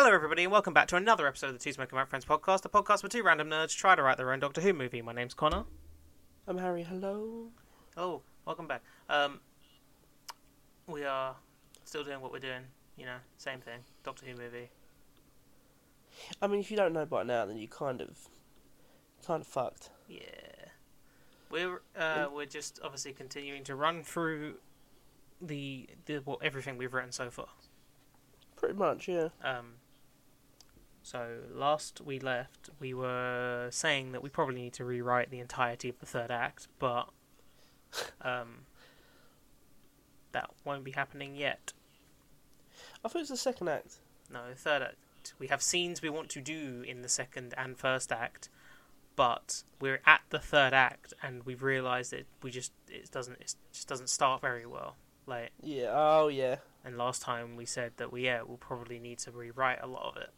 Hello everybody and welcome back to another episode of the Two Smoking My Friends podcast, the podcast where two random nerds try to write their own Doctor Who movie. My name's Connor. I'm Harry, hello. Hello, welcome back. We are still doing what we're doing, you know, same thing, Doctor Who movie. I mean, if you don't know by now, then you kind of fucked. Yeah. We're just obviously continuing to run through the everything we've written so far. Pretty much, yeah. So, last we left, we were saying that we probably need to rewrite the entirety of the third act, but that won't be happening yet. I thought it was the second act. No, third act. We have scenes we want to do in the second and first act, but we're at the third act, and we've realised that it just doesn't start very well. Like, yeah, oh yeah. And last time we said that we'll probably need to rewrite a lot of it.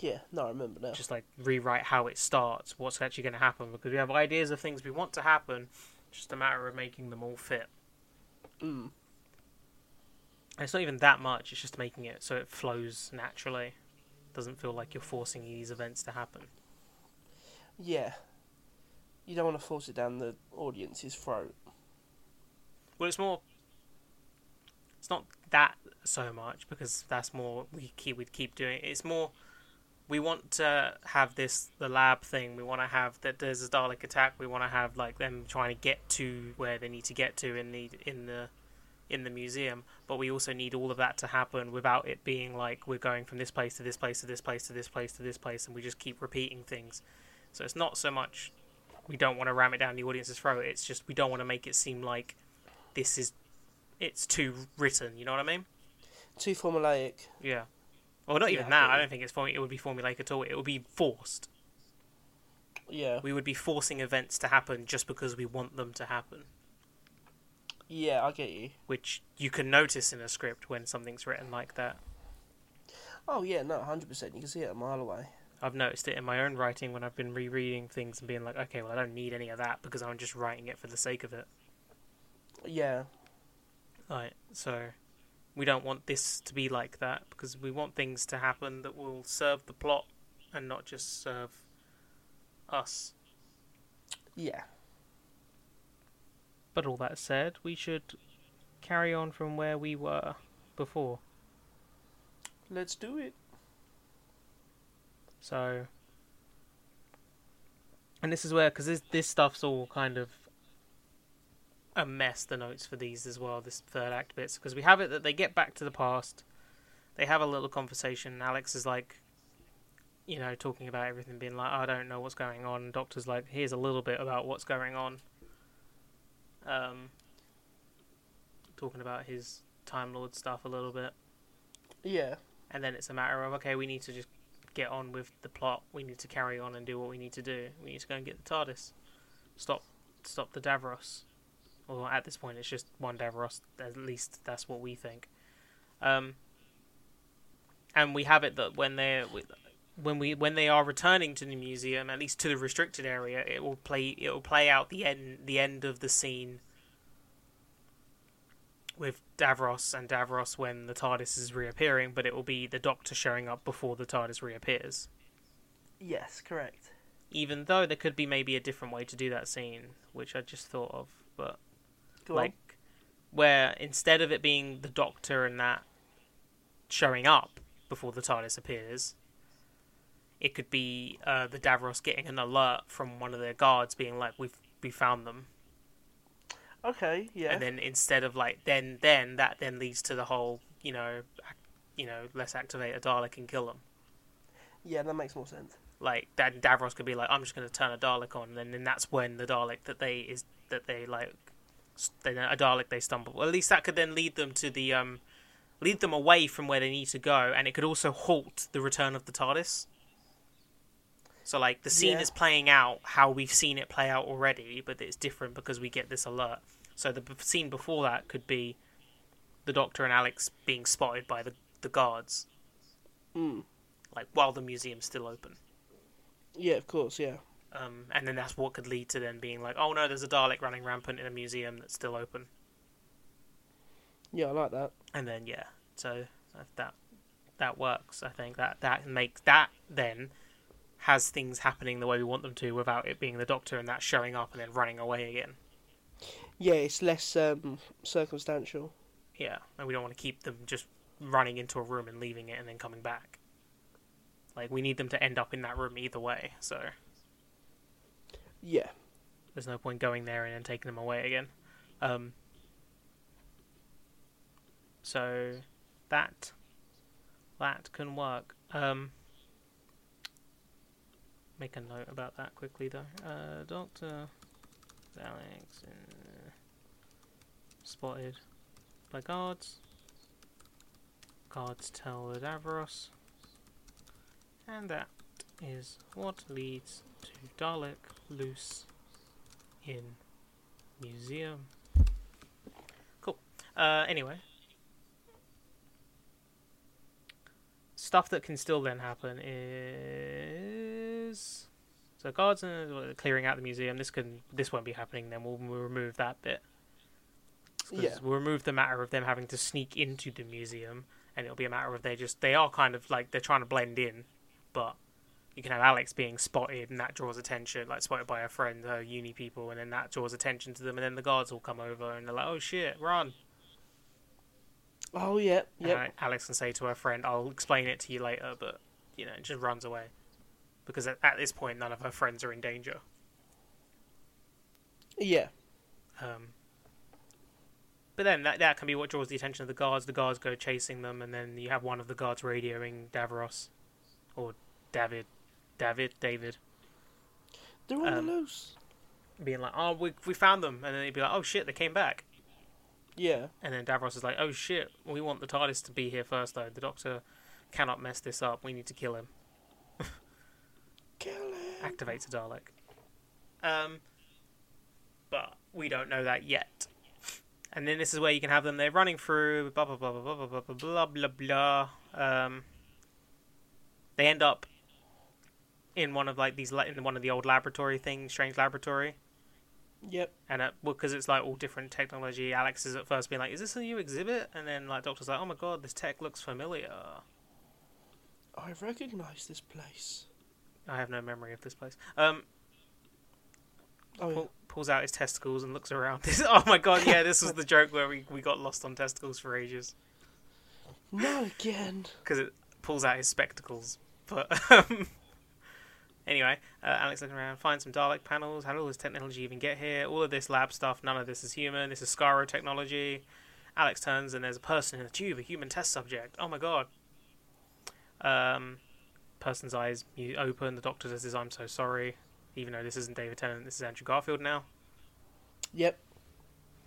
Yeah, no, I remember now. Just, like, rewrite how it starts, what's actually going to happen, because we have ideas of things we want to happen, just a matter of making them all fit. Mm. And it's not even that much, it's just making it so it flows naturally. It doesn't feel like you're forcing these events to happen. Yeah. You don't want to force it down the audience's throat. Well, it's not that so much, because that's more, we'd keep doing it. It's more, we want to have the lab thing, we want to have that there's a Dalek attack, we want to have, like, them trying to get to where they need to get to in the museum, but we also need all of that to happen without it being like we're going from this place to this place to this place to this place to this place, and we just keep repeating things. So it's not so much we don't want to ram it down the audience's throat, it's just we don't want to make it seem like it's too written, you know what I mean? Too formulaic. Yeah. Well, not even that. I don't think it would be formulaic at all. It would be forced. Yeah. We would be forcing events to happen just because we want them to happen. Yeah, I get you. Which you can notice in a script when something's written like that. Oh, yeah, no, 100%. You can see it a mile away. I've noticed it in my own writing when I've been rereading things and being like, okay, well, I don't need any of that because I'm just writing it for the sake of it. Yeah. Right, so we don't want this to be like that because we want things to happen that will serve the plot and not just serve us. Yeah. But all that said, we should carry on from where we were before. Let's do it. So, and this is where, because this stuff's all kind of a mess, the notes for these as well, this third act bits, because we have it that they get back to the past, they have a little conversation, and Alex is like, you know, talking about everything, being like, I don't know what's going on, and Doctor's like, here's a little bit about what's going on, talking about his Time Lord stuff a little bit. Yeah. And then it's a matter of, okay, we need to just get on with the plot, we need to carry on and do what we need to do, we need to go and get the TARDIS, stop the Davros. Well, at this point, it's just one Davros. At least that's what we think. And we have it that when they are returning to the museum, at least to the restricted area, it will play out the end of the scene with Davros and Davros when the TARDIS is reappearing. But it will be the Doctor showing up before the TARDIS reappears. Yes, correct. Even though there could be maybe a different way to do that scene, which I just thought of, but. Like, where instead of it being the Doctor and that showing up before the TARDIS appears, it could be the Davros getting an alert from one of their guards being like, we found them. Okay, yeah. And then instead of like, that leads to the whole, you know, let's activate a Dalek and kill them. Yeah, that makes more sense. Like, Davros could be like, I'm just going to turn a Dalek on, and then that's when the Dalek they stumble. Well, at least that could then lead them to the lead them away from where they need to go, and it could also halt the return of the TARDIS. So, like, the scene is playing out how we've seen it play out already, but it's different because we get this alert. So the scene before that could be the Doctor and Alex being spotted by the guards, like, while the museum's still open. Yeah, of course, yeah. And then that's what could lead to then being like, oh no, there's a Dalek running rampant in a museum that's still open. Yeah, I like that. And then, yeah, so that that works. I think that makes that then has things happening the way we want them to without it being the Doctor and that showing up and then running away again. Yeah, it's less circumstantial. Yeah, and we don't want to keep them just running into a room and leaving it and then coming back. Like, we need them to end up in that room either way, so... Yeah. There's no point going there and then taking them away again. So, that can work. Make a note about that quickly, though. Dr. Alex spotted by guards. Guards tell the Davros. And that is what leads to Dalek loose in museum. Cool. Anyway. Stuff that can still then happen is... So guards are clearing out the museum. This won't be happening then. We'll remove that bit. Yeah. We'll remove the matter of them having to sneak into the museum, and it'll be a matter of they are kind of like they're trying to blend in, but you can have Alex being spotted, and that draws attention, like spotted by her friend, her uni people, and then that draws attention to them, and then the guards all come over and they're like, "Oh shit, run!" Oh yeah, yeah. Alex can say to her friend, "I'll explain it to you later," but you know, it just runs away. Because at this point, none of her friends are in danger. Yeah. But then that can be what draws the attention of the guards. The guards go chasing them, and then you have one of the guards radioing Davros. Or David. They're on the loose. Being like, "Oh, we found them." And then he'd be like, "Oh shit, they came back." Yeah. And then Davros is like, "Oh shit, we want the TARDIS to be here first, though. The Doctor cannot mess this up. We need to kill him." Activates a Dalek. But we don't know that yet. And then this is where you can have them. They're running through. Blah blah blah blah blah blah blah blah blah blah. They end up in one of the old laboratory things, strange laboratory. Yep. And because it's like all different technology. Alex is at first being like, "Is this a new exhibit?" And then like Doctor's like, "Oh my god, this tech looks familiar. I recognise this place. I have no memory of this place." Pulls out his testicles and looks around. Oh my god, yeah, this was the joke where we got lost on testicles for ages. Not again. Because it pulls out his spectacles. But anyway, Alex looking around, finds some Dalek panels. How did all this technology even get here? All of this lab stuff, none of this is human. This is Skaro technology. Alex turns and there's a person in a tube, a human test subject. Oh my god. Person's eyes open. The Doctor says, "I'm so sorry," even though this isn't David Tennant, this is Andrew Garfield now. Yep.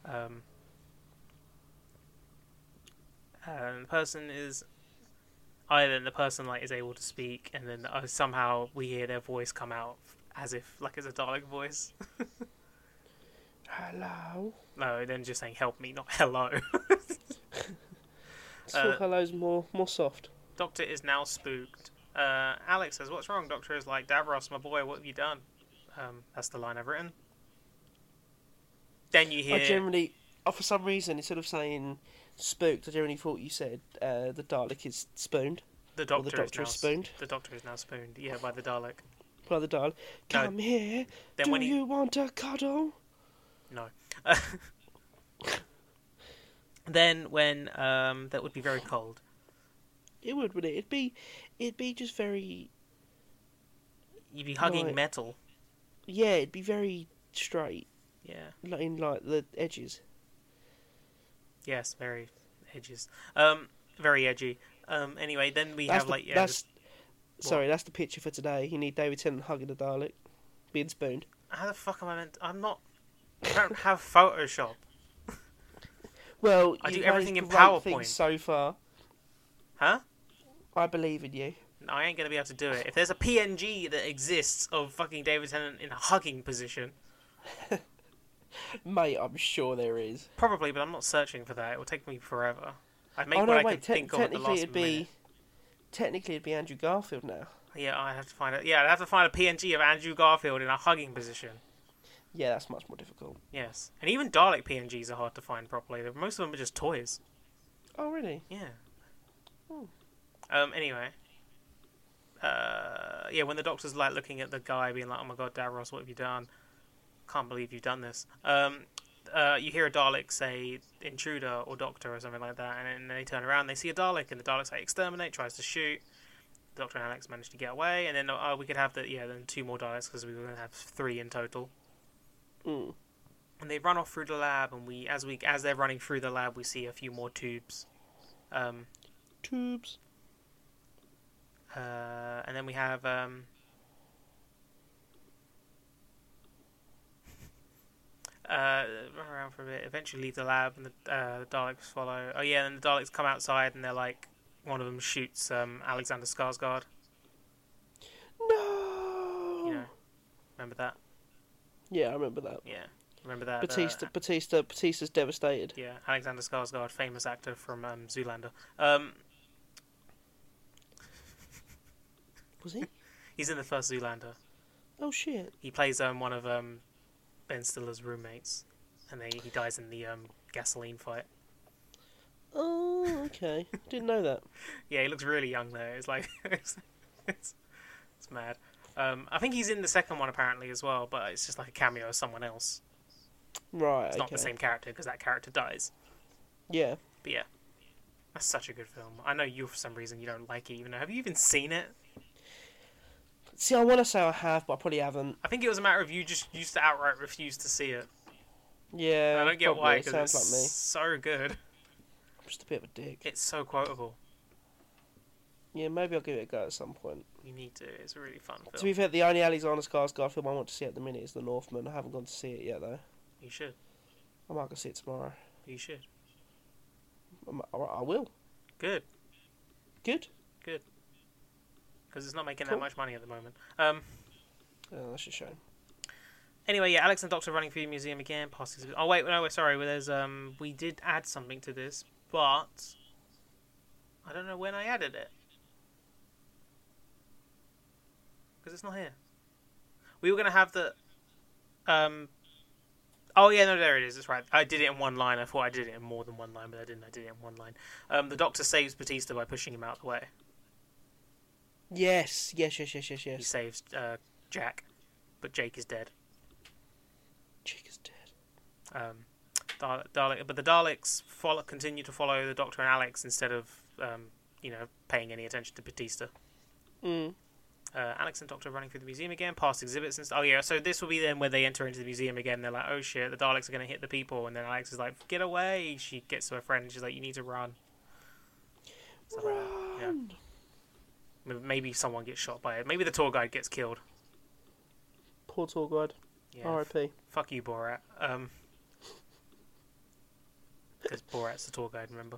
And the person is either the person like is able to speak, and then somehow we hear their voice come out as if like it's a Dalek voice. "Hello." No, then just saying "help me," not "hello." Hello's more soft. Doctor is now spooked. Alex says, "What's wrong?" Doctor is like, "Davros, my boy, what have you done?" That's the line I've written. Then you hear... for some reason, instead of saying "spooked," I generally thought you said the Dalek is spooned. The Doctor is spooned. The Doctor is now spooned, yeah, by the Dalek. By the Dalek. "Come here. Then you want a cuddle?" No. Then when... that would be very cold. It would, wouldn't it? It'd be just very... You'd be hugging like, metal. Yeah, it'd be very straight. Yeah. Like the edges. Yes, very edges. Very edgy. Anyway, then we that's have the, like... Yeah, that's, just, sorry, that's the picture for today. You need David Tennant hugging the Dalek. Being spooned. How the fuck am I meant to... I'm not... I don't have Photoshop. Well, I do everything in PowerPoint. So far. Huh? I believe in you. No, I ain't going to be able to do it. If there's a PNG that exists of fucking David Tennant in a hugging position... Mate, I'm sure there is. Probably, but I'm not searching for that. It will take me forever. I'd make I could think of at the last minute. Technically, it'd be Andrew Garfield now. Yeah, I'd have to find a PNG of Andrew Garfield in a hugging position. Yeah, that's much more difficult. Yes. And even Dalek PNGs are hard to find properly. Most of them are just toys. Oh, really? Yeah. Anyway. Yeah, when the Doctor's like looking at the guy being like, oh my god, Davros, what have you done? Can't believe you've done this. You hear a Dalek say intruder or Doctor or something like that, and then they turn around and they see a Dalek, and the Dalek's like exterminate, tries to shoot. The Doctor and Alex manage to get away, and then we could have then two more Daleks because we were going to have three in total. Mm. And they run off through the lab, and as they're running through the lab, we see a few more tubes. And then we have run around for a bit, eventually leave the lab, and the Daleks follow. Oh yeah, and the Daleks come outside, and they're like, one of them shoots Alexander Skarsgård. No. You know, remember that? Yeah, I remember that. Yeah, remember that. Batista's devastated. Yeah, Alexander Skarsgård, famous actor from Zoolander. Was he? He's in the first Zoolander. Oh shit! He plays one of Ben Stiller's roommates, and he dies in the gasoline fight. Oh, okay. Didn't know that. Yeah, he looks really young though. It's like it's mad. I think he's in the second one apparently as well, but it's just like a cameo of someone else. Right. It's not the same character because that character dies. Yeah. But yeah, that's such a good film. I know you for some reason you don't like it. Even though, have you even seen it? See, I want to say I have, but I probably haven't. I think it was a matter of you just used to outright refuse to see it. Yeah, and I don't get probably. Why, because it's like so good. I'm just a bit of a dick. It's so quotable. Yeah, maybe I'll give it a go at some point. You need to. It's a really fun film. To be fair, the only Alexander Skarsgård film I want to see at the minute is The Northman. I haven't gone to see it yet, though. You should. I might go see it tomorrow. You should. I will. Good. Because it's not making that much money at the moment. Oh, that's a shame. Anyway, yeah, Alex and the Doctor running through the museum again. Oh, wait, no, sorry. Well, there's, we did add something to this, but I don't know when I added it. Because it's not here. We were going to have the... Oh, yeah, no, there it is. That's right. I did it in one line. I thought I did it in more than one line, but I didn't. I did it in one line. The Doctor saves Batista by pushing him out of the way. Yes. He saves Jack, but Jake is dead. Dalek, but the Daleks continue to follow the Doctor and Alex instead of, paying any attention to Batista. Mm. Alex and Doctor running through the museum again, past exhibits and stuff. Oh yeah, so this will be then where they enter into the museum again. And they're like, oh shit, the Daleks are going to hit the people, and then Alex is like, get away. She gets to her friend, and she's like, you need to run. So, yeah. Maybe someone gets shot by it. Maybe the tour guide gets killed. Poor tour guide. Yeah, R.I.P. Fuck you, Borat. Because Borat's the tour guide, remember?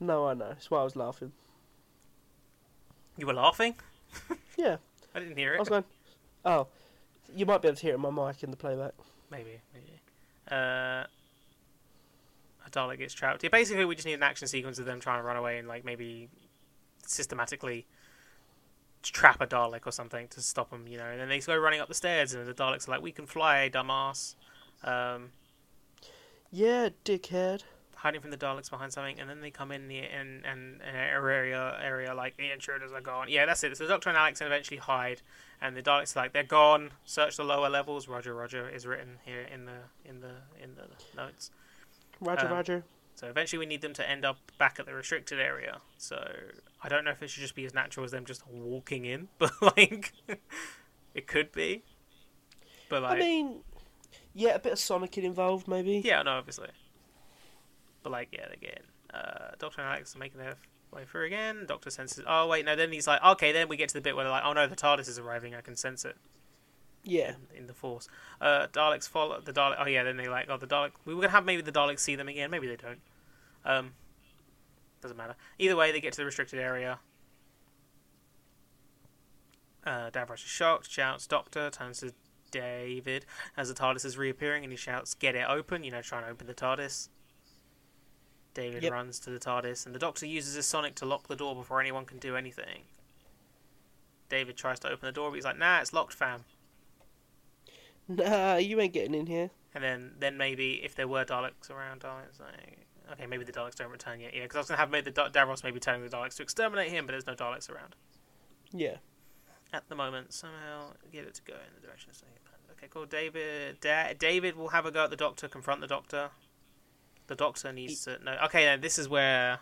No, I know. That's why I was laughing. You were laughing? Yeah. I didn't hear it. I was going, oh, you might be able to hear it on my mic in the playback. Maybe. A Dalek gets trapped. Yeah, basically, we just need an action sequence of them trying to run away and, like, maybe systematically trap a Dalek or something to stop them, and then they go running up the stairs, and the Daleks are like, we can fly, dumbass. Yeah, dickhead. Hiding from the Daleks behind something, and then they come in an area like, the intruders are gone. Yeah, that's it. So the Doctor and Alex eventually hide, and the Daleks are like, they're gone, search the lower levels. Roger is written here in the notes. Roger. So eventually we need them to end up back at the restricted area. So I don't know if it should just be as natural as them just walking in, but like it could be. But like, I mean, yeah, a bit of Sonic involved maybe. Yeah, no, obviously. But like, yeah, again, Doctor and Alex are making their way through again. Doctor senses. Oh wait, no. Then he's like, okay. Then we get to the bit where they're like, oh no, the TARDIS is arriving. I can sense it. Yeah, in the Force. Daleks follow the Dalek. Oh yeah, then they like, oh, the Dalek. We were gonna have maybe the Daleks see them again. Maybe they don't. Doesn't matter. Either way, they get to the restricted area. Davros is shocked. Shouts, Doctor. Turns to David as the TARDIS is reappearing, and he shouts, "Get it open!" Trying to open the TARDIS. David runs to the TARDIS, and the Doctor uses his Sonic to lock the door before anyone can do anything. David tries to open the door, but he's like, "Nah, it's locked, fam." Nah, you ain't getting in here. And then maybe if there were Daleks around, Daleks like, Okay, maybe the Daleks don't return yet. Yeah, because I was going to have maybe Davros maybe telling the Daleks to exterminate him, but there's no Daleks around. Yeah. At the moment, somehow get it to go in the direction of Sonic. Okay, cool. David will have a go at the Doctor, confront the Doctor. The Doctor needs to know. Okay, now this is where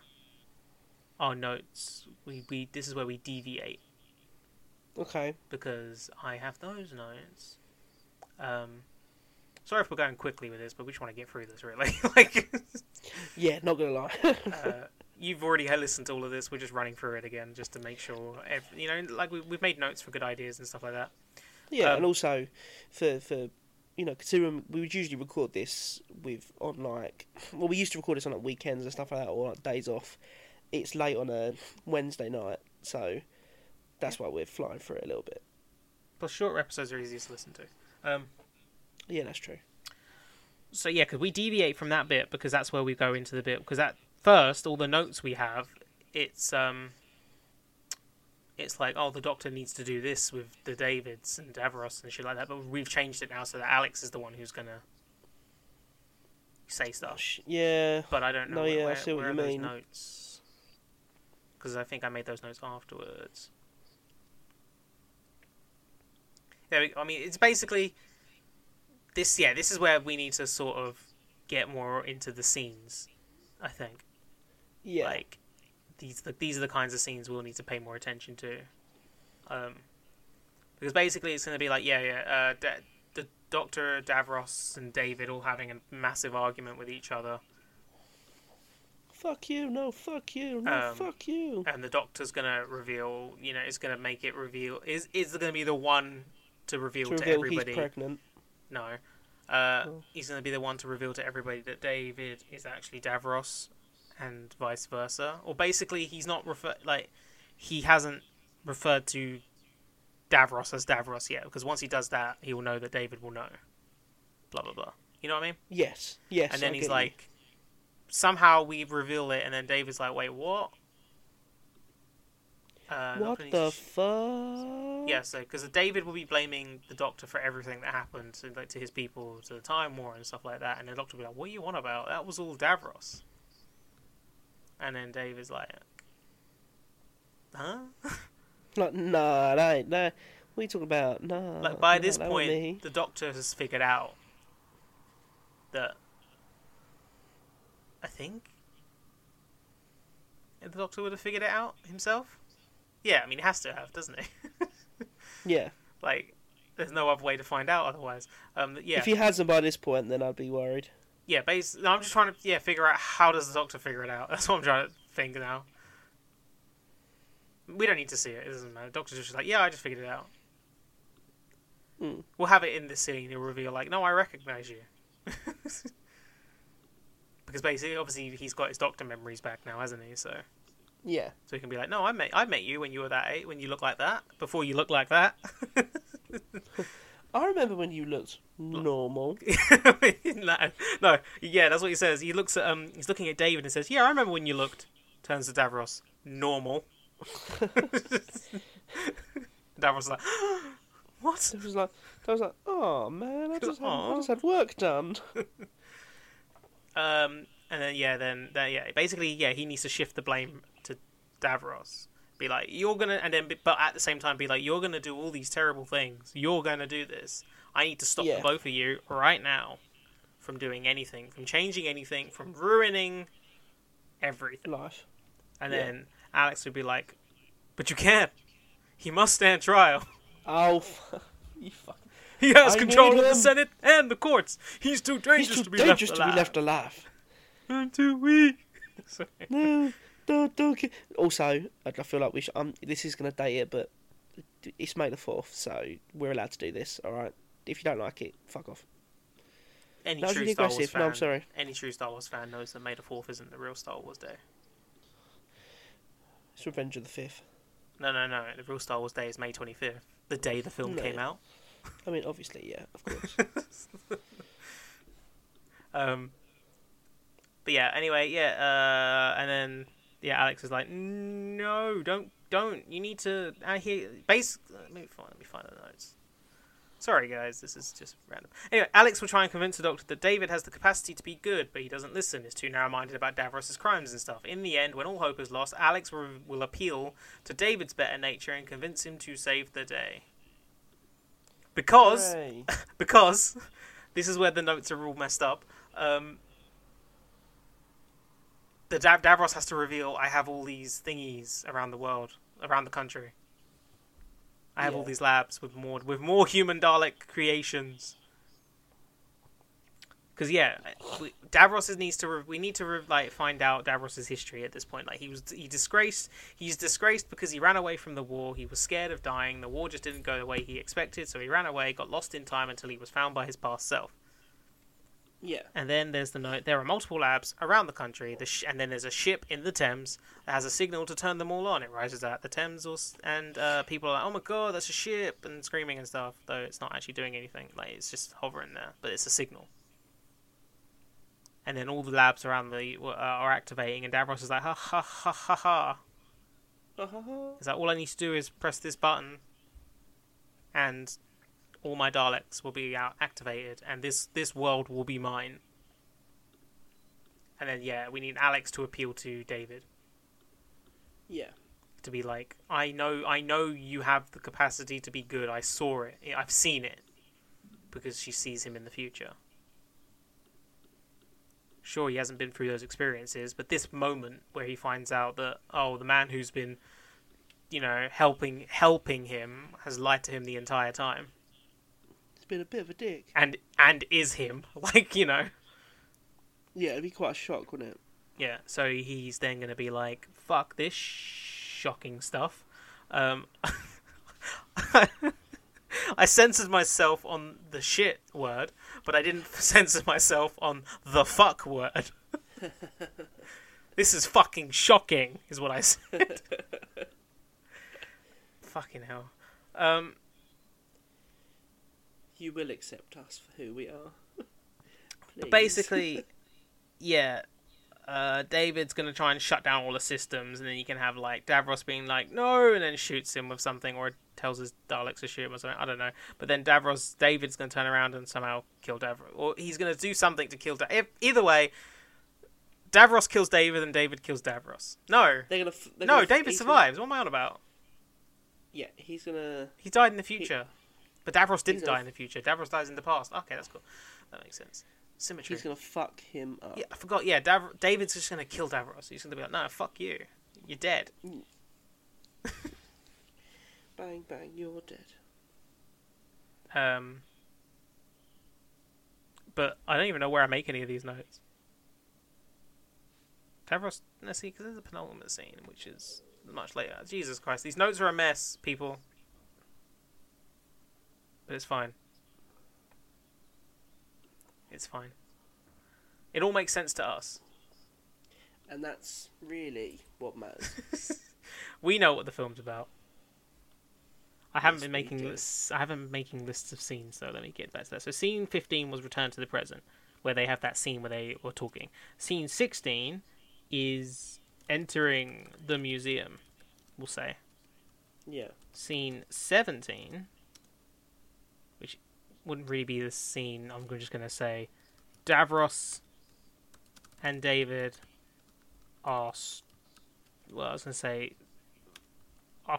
our notes. This is where we deviate. Okay. Because I have those notes. Sorry if we're going quickly with this, but we just want to get through this, really. Yeah, not gonna lie. You've already listened to all of this. We're just running through it again just to make sure. We've made notes for good ideas and stuff like that. Yeah, and also for considering we would usually record this we used to record this on weekends and stuff like that, or days off. It's late on a Wednesday night, so that's why we're flying through it a little bit. Plus, shorter episodes are easier to listen to. Yeah, that's true. So yeah, because we deviate from that bit because that's where we go into the bit because at first all the notes we have, it's like, oh, the Doctor needs to do this with the Davids and Davros and shit like that, but we've changed it now so that Alex is the one who's going to say stuff. Yeah. But I don't know where are those notes. Because I think I made those notes afterwards. Yeah, it's basically... This is where we need to sort of get more into the scenes, I think. Yeah. These are the kinds of scenes we'll need to pay more attention to, because basically it's going to be the Doctor, Davros, and David all having a massive argument with each other. Fuck you! No, fuck you! No, fuck you! And the Doctor's going to reveal. It's going to make it reveal. Is going to be the one to reveal to everybody? He's pregnant. No, He's going to be the one to reveal to everybody that David is actually Davros. And vice versa, or basically he's not he hasn't referred to Davros as Davros yet, because once he does that, he will know that David will know. Blah blah blah. You know what I mean? Yes. And then he's like, somehow we reveal it, and then David's like, wait, what? What the fuck? Yeah, so because David will be blaming the Doctor for everything that happened, to his people, to the Time War and stuff like that, and the Doctor will be like, what are you on about? That was all Davros. And then Dave is like, huh? No, what are you talking about? No. By this point, the Doctor has figured out that, I think, the Doctor would have figured it out himself. Yeah, it has to have, doesn't it? Yeah. There's no other way to find out otherwise. Yeah. If he hasn't by this point, then I'd be worried. Yeah, I'm just trying to figure out how does the Doctor figure it out. That's what I'm trying to think now. We don't need to see it. It doesn't matter. The Doctor's just like, yeah, I just figured it out. Mm. We'll have it in this scene. He'll reveal no, I recognize you. Because basically, obviously, he's got his Doctor memories back now, hasn't he? So yeah. So he can be like, no, I met you when you were that age, when you looked like that, before you looked like that. I remember when you looked normal. No, yeah, that's what he says. He looks at he's looking at David and says, "Yeah, I remember when you looked." Turns to Davros, normal. Davros is like, "What?" Davros was like, "Oh man, I just had work done." Basically, he needs to shift the blame to Davros. Be like, you're gonna, and then, but at the same time, be like, you're gonna do all these terrible things. You're gonna do this. I need to stop the both of you right now from doing anything, from changing anything, from ruining everything. Life. And then Alex would be like, but you can't. He must stand trial. Oh, you fuck. He has control of the Senate and the courts. He's too dangerous to be left alive. He's too dangerous to be left alive. I'm too weak. Sorry. No. Also, I feel like we should. This is going to date it, but it's May the 4th, so we're allowed to do this. All right. If you don't like it, fuck off. Any true Star Wars fan knows that May the 4th isn't the real Star Wars Day. It's Revenge of the 5th. No. The real Star Wars Day is May 25th, the day the film came out. Obviously, yeah, of course. But yeah. Anyway, yeah. And then. Yeah, Alex is like, no, don't. You need to. Let me find the notes. Sorry, guys, this is just random. Anyway, Alex will try and convince the Doctor that David has the capacity to be good, but he doesn't listen, is too narrow-minded about Davros' crimes and stuff. In the end, when all hope is lost, Alex will appeal to David's better nature and convince him to save the day. Because, this is where the notes are all messed up, the Davros has to reveal, I have all these thingies around the world, around the country. I have all these labs with more human Dalek creations. Because Davros needs to we need to find out Davros' history at this point. Like he's disgraced because he ran away from the war. He was scared of dying. The war just didn't go the way he expected, so he ran away, got lost in time until he was found by his past self. Yeah. And then there's the note. There are multiple labs around the country. And then there's a ship in the Thames that has a signal to turn them all on. It rises out the Thames, and people are like, "Oh my god, that's a ship!" and screaming and stuff. Though it's not actually doing anything. Like it's just hovering there, but it's a signal. And then all the labs around are activating, and Davros is like, "Ha ha ha ha ha!" It's like all I need to do is press this button, and all my Daleks will be activated, and this world will be mine. And then, we need Alex to appeal to David. Yeah. To be like, I know you have the capacity to be good. I saw it. I've seen it. Because she sees him in the future. Sure, he hasn't been through those experiences, but this moment where he finds out that, the man who's been, helping him has lied to him the entire time. Been a bit of a dick and is him, it'd be quite a shock, wouldn't it? So he's then gonna be like, fuck this shocking stuff. I censored myself on the shit word, but I didn't censor myself on the fuck word. This is fucking shocking is what I said. Fucking hell. You will accept us for who we are. But basically, David's going to try and shut down all the systems, and then you can have, Davros being like, no, and then shoots him with something, or tells his Daleks to shoot him or something, I don't know. But then David's going to turn around and somehow kill Davros, or he's going to do something to kill Davros. Either way, Davros kills David, and David kills Davros. No. David survives. What am I on about? Yeah, he's going to... He died in the future. But Davros didn't die in the future. Davros dies in the past. Okay, that's cool. That makes sense. Symmetry. He's going to fuck him up. Yeah, I forgot. Yeah, David's just going to kill Davros. He's going to be like, no, fuck you. You're dead. Bang, bang, you're dead. But I don't even know where I make any of these notes. Davros, let's see, because there's a penultimate scene, which is much later. Jesus Christ, these notes are a mess, people. But it's fine. It's fine. It all makes sense to us. And that's really what matters. We know what the film's about. I haven't been making lists of scenes, so let me get back to that. So scene 15 was Return to the Present, where they have that scene where they were talking. Scene 16 is entering the museum, we'll say. Yeah. Scene 17... wouldn't really be this scene. I'm just going to say Davros and David are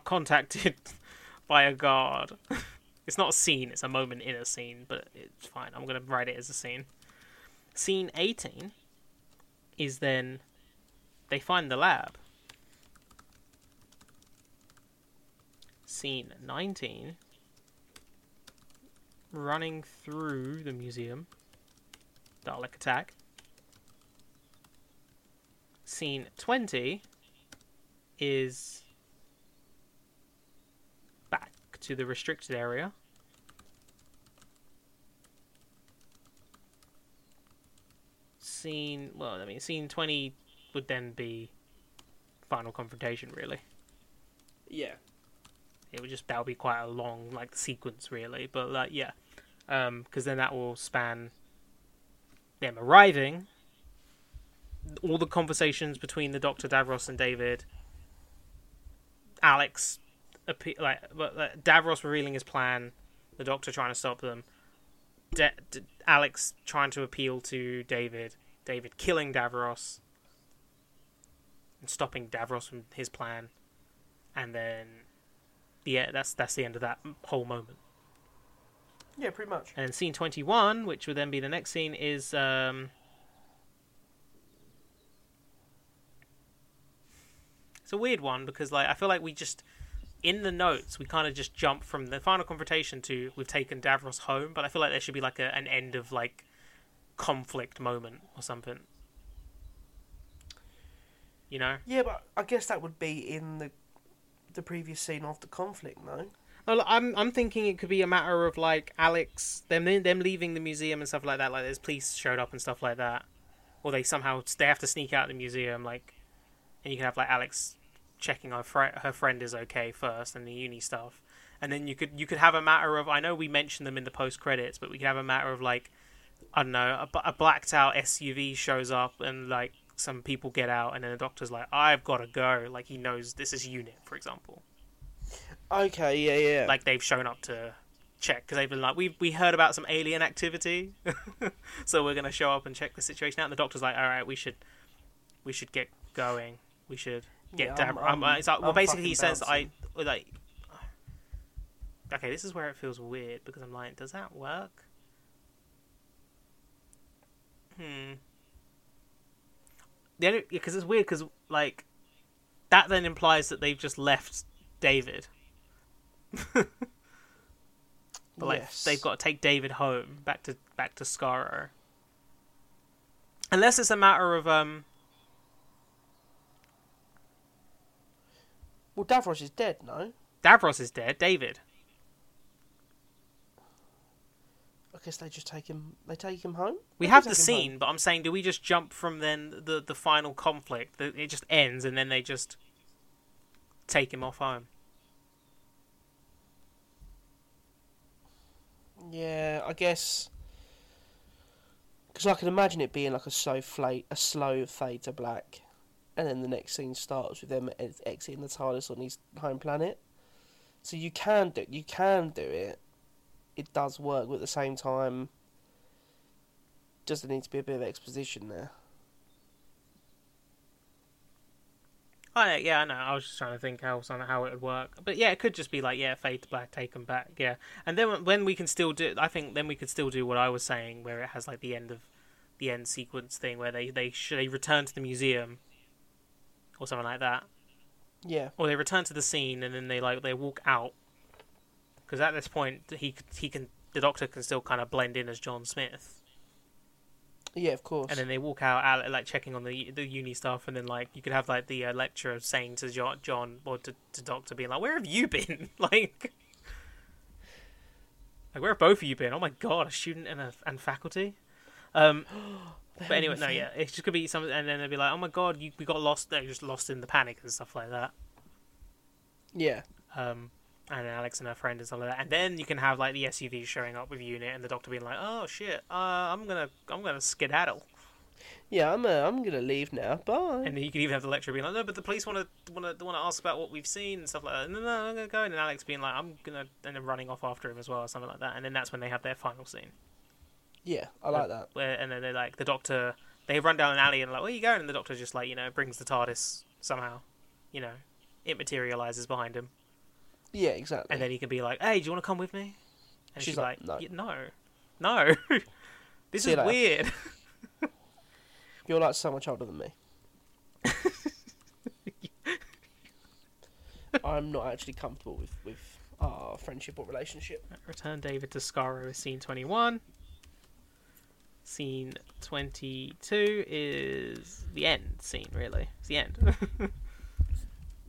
contacted by a guard. It's not a scene, it's a moment in a scene, but it's fine. I'm going to write it as a scene. Scene 18 is then they find the lab. Scene 19... running through the museum. Dalek attack. Scene 20 is back to the restricted area. Scene 20 would then be final confrontation, really. Yeah. It would just, that'll be quite a long, sequence, really. But, because then that will span them arriving, all the conversations between the Doctor, Davros, and David, Alex, Davros revealing his plan, the Doctor trying to stop them, Alex trying to appeal to David, David killing Davros and stopping Davros from his plan, and then yeah, that's the end of that whole moment. Yeah, pretty much. And scene 21, which would then be the next scene, is it's a weird one because like I feel like we just in the notes we kind of just jump from the final confrontation to we've taken Davros home, but I feel like there should be like an end of like conflict moment or something. You know? Yeah, but I guess that would be in the previous scene after conflict, no? Well, I'm thinking it could be a matter of like Alex them leaving the museum and stuff like that. Like there's police showed up and stuff like that, or they have to sneak out of the museum. Like, and you can have like Alex checking her friend is okay first, and the uni stuff, and then you could have a matter of, I know we mentioned them in the post credits, but we could have a matter of like, I don't know, a blacked out SUV shows up and like some people get out, and then the Doctor's like, I've got to go. Like he knows this is unit, for example. Okay, yeah, yeah. Like, they've shown up to check, because they've been like, we heard about some alien activity, so we're going to show up and check the situation out. And the Doctor's like, all right, we should get going. We should get Davros. It's like, well, basically, he says, okay, this is where it feels weird, because I'm like, does that work? Because it's weird, because, like, that then implies that they've just left David. But like yes. They've got to take David home back to Skaro. Unless it's a matter of well, Davros is dead, no? Davros is dead, David. I guess they just take him home? We have the scene, but I'm saying, do we just jump from then the final conflict? It just ends and then they just take him off home. Yeah, I guess, because I can imagine it being like a slow fade to black, and then the next scene starts with them exiting the TARDIS on his home planet. So you can do it. It does work, but at the same time, does there need to be a bit of exposition there? Yeah, I know. I was just trying to think how it would work. But yeah, it could just be like, yeah, fade to black, take them back, yeah. And then when we can still do, I think then we could still do what I was saying, where it has like the end sequence thing, where they return to the museum or something like that. Yeah. Or they return to the scene and then they walk out, because at this point the Doctor can still kind of blend in as John Smith. Yeah, of course. And then they walk out, like checking on the uni stuff, and then like you could have like the lecturer saying to John or to Doctor, being like, "Where have you been? like where have both of you been? Oh my god, a student and faculty." But anyway, no, yeah, it's just gonna be something, and then they'd be like, "Oh my god, we got lost. They just lost in the panic and stuff like that." Yeah. And Alex and her friend and stuff like that, and then you can have like the SUV showing up with unit and the Doctor being like, "Oh shit, I'm gonna skedaddle. Yeah, I'm gonna leave now. Bye." And then you could even have the lecturer being like, "No, but the police wanna ask about what we've seen and stuff like that." No, I'm gonna go. And then Alex being like, and then running off after him as well or something like that. And then that's when they have their final scene. Yeah, I like that. And then they're like, the Doctor, they run down an alley and like, "Where are you going?" And the Doctor just like, brings the TARDIS somehow, it materializes behind him. Yeah, exactly. And then he can be like, "Hey, do you want to come with me?" And she's like, "No, no, this is weird. You're like so much older than me. I'm not actually comfortable with our friendship or relationship." Return David to Skaro is scene 21. Scene 22 is the end scene. Really, it's the end.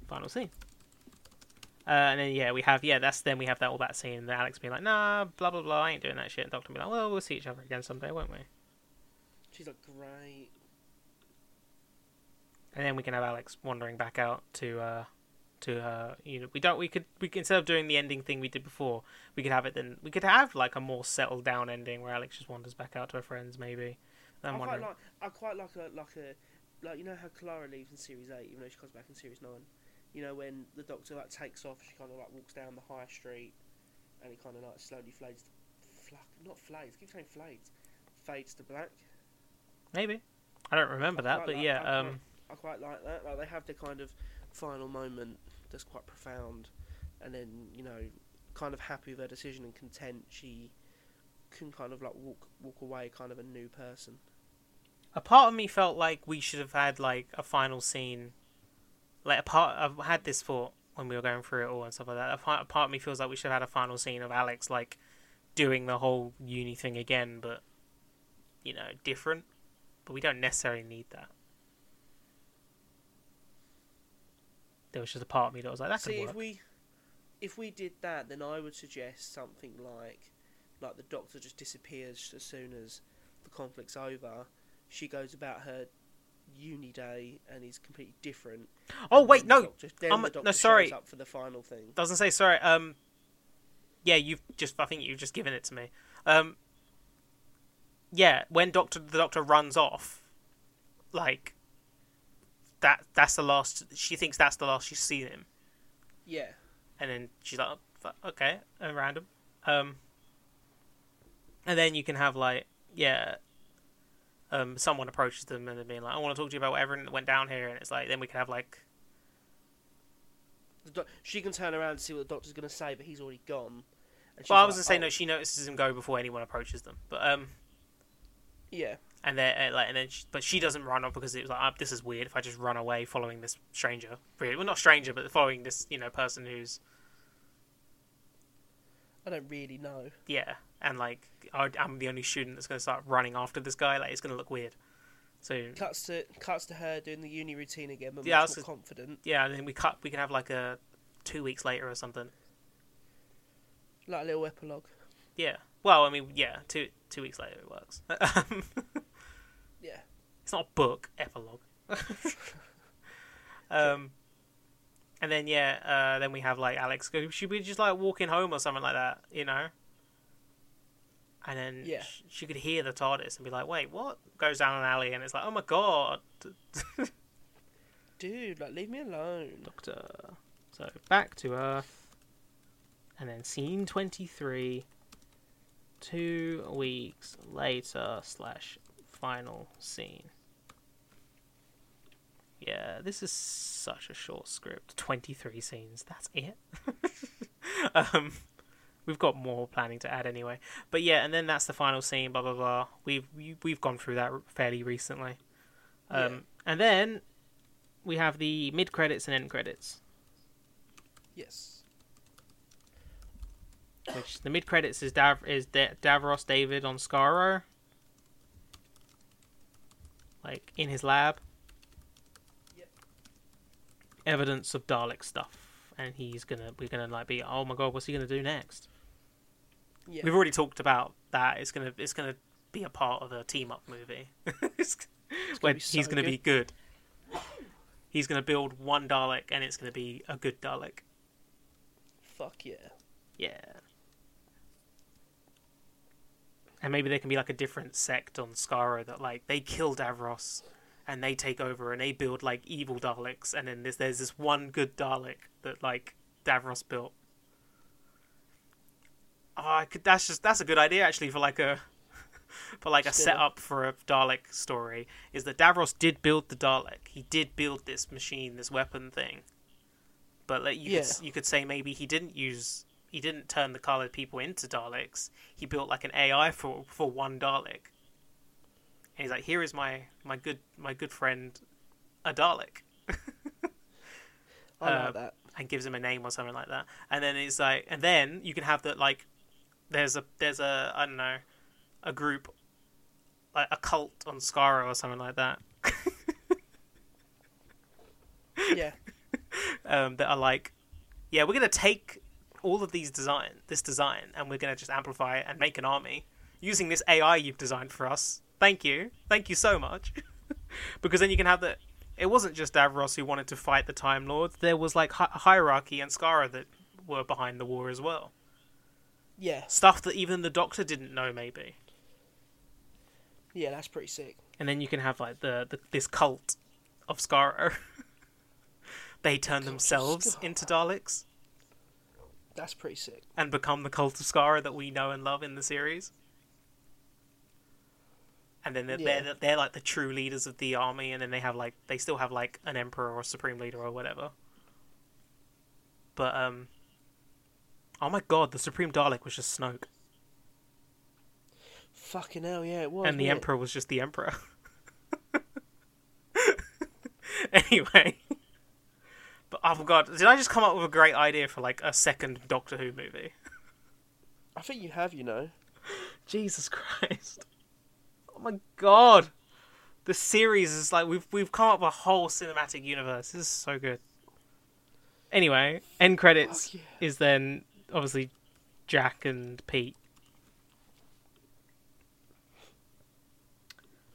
Final scene. And then we have that all that scene, and Alex being like, "Nah, blah blah blah, I ain't doing that shit," and Doctor being like, "Well, we'll see each other again someday, won't we?" She's like, "Great." And then we can have Alex wandering back out to her. We could instead of doing the ending thing we did before, we could have it then. We could have like a more settled down ending where Alex just wanders back out to her friends, maybe. I quite like how Clara leaves in series 8, even though she comes back in series 9. When the Doctor takes off, she kind of walks down the high street, and it kind of like slowly fades to black. Not fades, keep saying fades. Fades to black. Maybe. I don't remember that, but yeah. I quite like that. Like, they have the kind of final moment that's quite profound, and then, you know, kind of happy with her decision and content. She can kind of like walk away, kind of a new person. A part of me felt like we should have had like a final scene. Like, I've had this thought when we were going through it all and stuff like that. A part of me feels like we should have had a final scene of Alex like doing the whole uni thing again, but, you know, different. But we don't necessarily need that. There was just a part of me that was like, that could work. If we did that, then I would suggest something like the Doctor just disappears as soon as the conflict's over. She goes about her uni day and is completely different. Oh, wait, no. The doctor shows up for the final thing. Doesn't say sorry. Yeah, I think you've just given it to me. Yeah, when the doctor runs off, like, that's the last. She thinks that's the last she's seen him. Yeah. And then she's like, oh, okay, and random. And then you can have like, yeah, someone approaches them and they're being like, I want to talk to you about whatever that went down here, and it's like, then we can have like, she can turn around to see what the doctor's gonna say, but he's already gone. Well, I was like, gonna say no. She notices him go before anyone approaches them, but yeah. And then like, but she doesn't run off because it was like, oh, this is weird. If I just run away following this stranger, really, well, not stranger, but following this, you know, person who's, I don't really know. Yeah, and like, I'm the only student that's gonna start running after this guy. Like, it's gonna look weird. So cuts to her doing the uni routine again, but yeah, much more confident. Yeah, and then we can have like a 2 weeks later or something. Like a little epilogue. Yeah. Well, I mean, yeah, two weeks later it works. Yeah. It's not a book, epilogue. And then yeah, then we have like Alex go, should we just like walking home or something like that, you know? And then yeah, she could hear the TARDIS and be like, wait, what? Goes down an alley and it's like, oh my god. Dude, like, leave me alone, Doctor. So back to Earth. And then scene 23, 2 weeks later / final scene. Yeah, this is such a short script. 23 scenes, that's it. We've got more planning to add anyway. But yeah, and then that's the final scene, blah, blah, blah. We've gone through that fairly recently. Yeah. And then we have the mid-credits and end credits. Yes. Which the mid credits is Davros David on Skaro, like in his lab. Yep. Evidence of Dalek stuff, and we're gonna like be, oh my god, what's he gonna do next? Yeah. We've already talked about that. It's gonna be a part of a team up movie. He's gonna be good. He's gonna build one Dalek, and it's gonna be a good Dalek. Fuck yeah. Yeah. And maybe there can be like a different sect on Skaro that like they kill Davros and they take over and they build like evil Daleks, and then there's this one good Dalek that like Davros built. Oh, that's a good idea actually for like a setup for a Dalek story, is that Davros did build the Dalek. He did build this machine, this weapon thing. But like you could say maybe he didn't turn the coloured people into Daleks. He built like an AI for one Dalek. And he's like, here is my good friend, a Dalek. I like that. And gives him a name or something like that. And then it's like, and then you can have that like, there's a I don't know, a group, like a cult on Skaro or something like that. Yeah. That are like, yeah, we're gonna take all of these design, and we're going to just amplify it and make an army using this AI you've designed for us. Thank you so much. Because then you can have that. It wasn't just Davros who wanted to fight the Time Lords. There was like hierarchy and Skara that were behind the war as well. Yeah. Stuff that even the Doctor didn't know, maybe. Yeah, that's pretty sick. And then you can have like this cult of Skaro. They turn themselves into Daleks. That's pretty sick. And become the Cult of Skaro that we know and love in the series. And then they're like the true leaders of the army, and then they have like they still have like an emperor or supreme leader or whatever. But oh my god, the supreme Dalek was just Snoke. Fucking hell, yeah, it was. And the emperor was just the emperor. Anyway, but oh my god, did I just come up with a great idea for like a second Doctor Who movie? I think you have, you know. Jesus Christ. Oh my god, the series is like we've come up with a whole cinematic universe. This is so good. Anyway, end credits is then obviously Jack and Pete,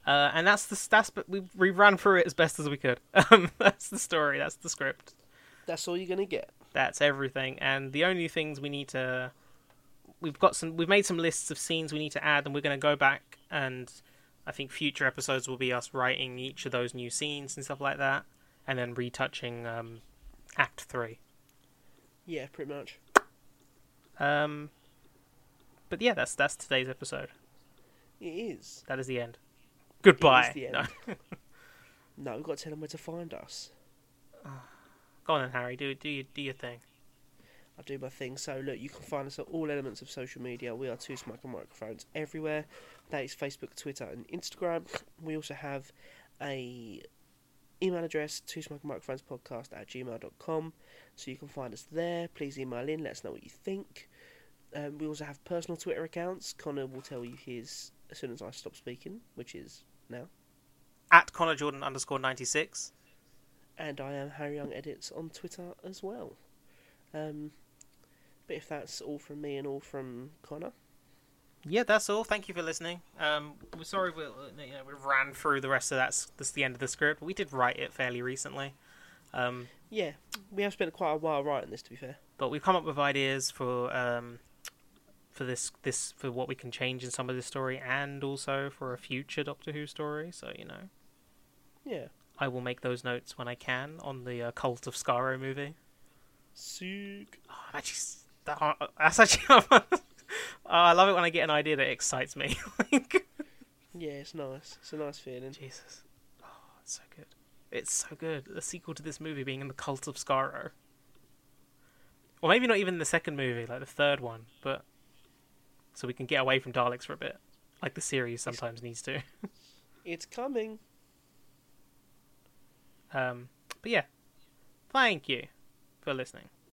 and that's the stats. But we ran through it as best as we could. That's the story. That's the script. That's all you're gonna get. That's everything. And the only things we need to, we've made some lists of scenes we need to add, and we're gonna go back and. I think future episodes will be us writing each of those new scenes and stuff like that, and then retouching Act 3. Yeah, pretty much. But yeah, that's today's episode. It is. That is the end. Goodbye. It is the end. No. No, we've got to tell them where to find us. Go on then, Harry. Do your thing. I do my thing. So, look, you can find us at all elements of social media. We are Two Smoking Microphones everywhere. That is Facebook, Twitter, and Instagram. We also have a email address, twosmokingmicrophonespodcast@gmail.com. So you can find us there. Please email in. Let us know what you think. We also have personal Twitter accounts. Connor will tell you his as soon as I stop speaking, which is now. @ConnorJordan_96. And I am Harry Young Edits on Twitter as well. But if that's all from me and all from Connor. Yeah, that's all. Thank you for listening. We're sorry we ran through the rest of that. That's the end of the script. We did write it fairly recently. Yeah, we have spent quite a while writing this, to be fair. But we've come up with ideas for what we can change in some of this story, and also for a future Doctor Who story. So you know. Yeah. I will make those notes when I can on the Cult of Skaro movie. Sick. Oh, that's actually. Oh, I love it when I get an idea that excites me. Yeah, it's nice. It's a nice feeling. Jesus. Oh, it's so good. It's so good. The sequel to this movie being in the Cult of Skaro. Or maybe not even the second movie, like the third one, but... So we can get away from Daleks for a bit. Like the series sometimes needs to. It's coming. But yeah. Thank you for listening.